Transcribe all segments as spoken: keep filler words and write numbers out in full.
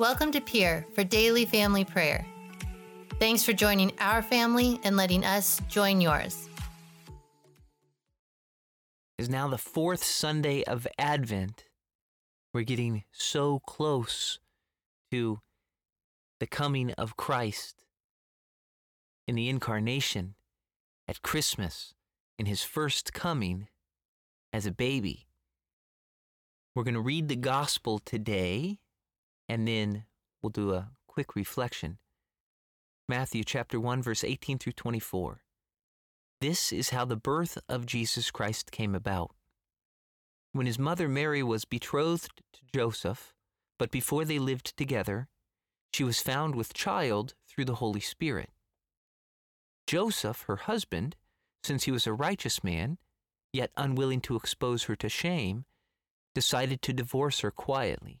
Welcome to Peer for Daily Family Prayer. Thanks for joining our family and letting us join yours. It's now the fourth Sunday of Advent. We're getting so close to the coming of Christ in the incarnation at Christmas, in his first coming as a baby. We're going to read the gospel today, and then we'll do a quick reflection. Matthew chapter one, verse eighteen through twenty-four. This is how the birth of Jesus Christ came about. When his mother Mary was betrothed to Joseph, but before they lived together, she was found with child through the Holy Spirit. Joseph, her husband, since he was a righteous man, yet unwilling to expose her to shame, decided to divorce her quietly.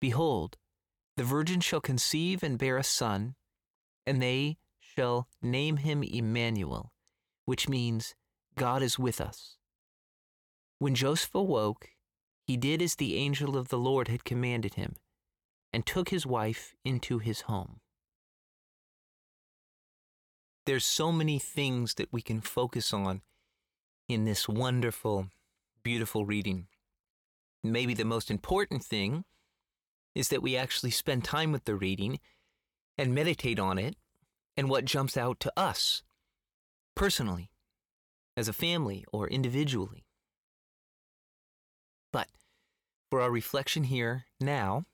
Behold, the virgin shall conceive and bear a son, and they shall name him Emmanuel, which means God is with us. When Joseph awoke, he did as the angel of the Lord had commanded him, and took his wife into his home. There's so many things that we can focus on in this wonderful, beautiful reading. Maybe the most important thing is that we actually spend time with the reading and meditate on it and what jumps out to us personally, as a family, or individually. But for our reflection here now,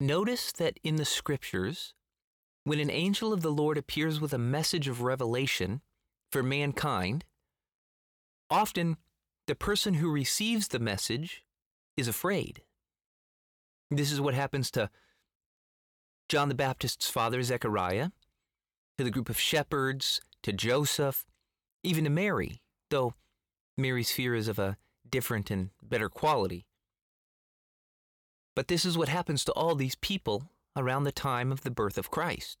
notice that in the Scriptures, when an angel of the Lord appears with a message of revelation for mankind, often the person who receives the message is afraid. This is what happens to John the Baptist's father, Zechariah, to the group of shepherds, to Joseph, even to Mary, though Mary's fear is of a different and better quality. But this is what happens to all these people around the time of the birth of Christ.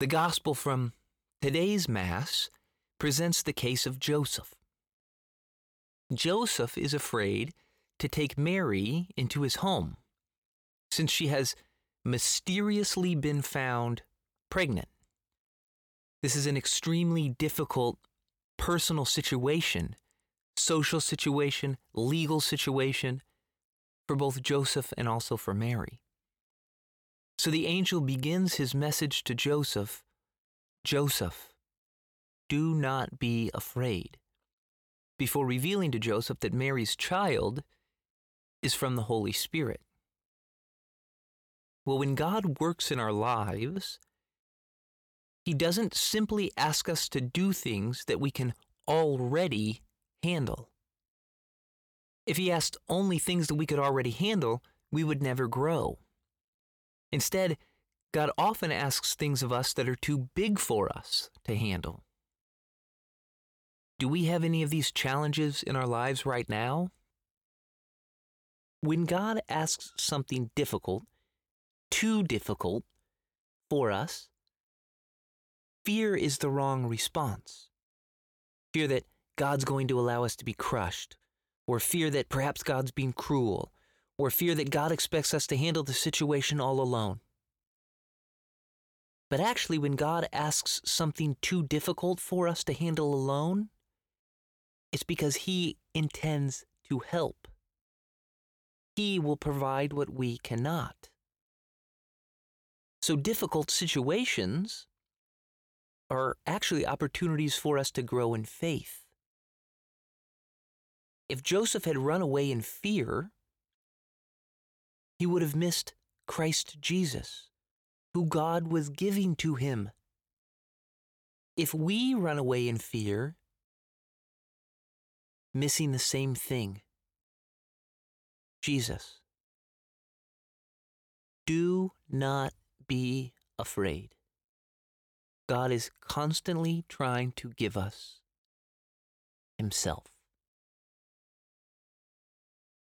The gospel from today's Mass presents the case of Joseph. Joseph is afraid to take Mary into his home, since she has mysteriously been found pregnant. This is an extremely difficult personal situation, social situation, legal situation, for both Joseph and also for Mary. So the angel begins his message to Joseph, Joseph, do not be afraid, before revealing to Joseph that Mary's child is from the Holy Spirit. Well, when God works in our lives, he doesn't simply ask us to do things that we can already handle. If he asked only things that we could already handle, we would never grow. Instead, God often asks things of us that are too big for us to handle. Do we have any of these challenges in our lives right now? When God asks something difficult, too difficult for us, fear is the wrong response. Fear that God's going to allow us to be crushed, or fear that perhaps God's being cruel, or fear that God expects us to handle the situation all alone. But actually, when God asks something too difficult for us to handle alone, it's because he intends to help. He will provide what we cannot. So difficult situations are actually opportunities for us to grow in faith. If Joseph had run away in fear, he would have missed Christ Jesus, who God was giving to him. If we run away in fear, missing the same thing. Jesus. Do not be afraid. God is constantly trying to give us Himself.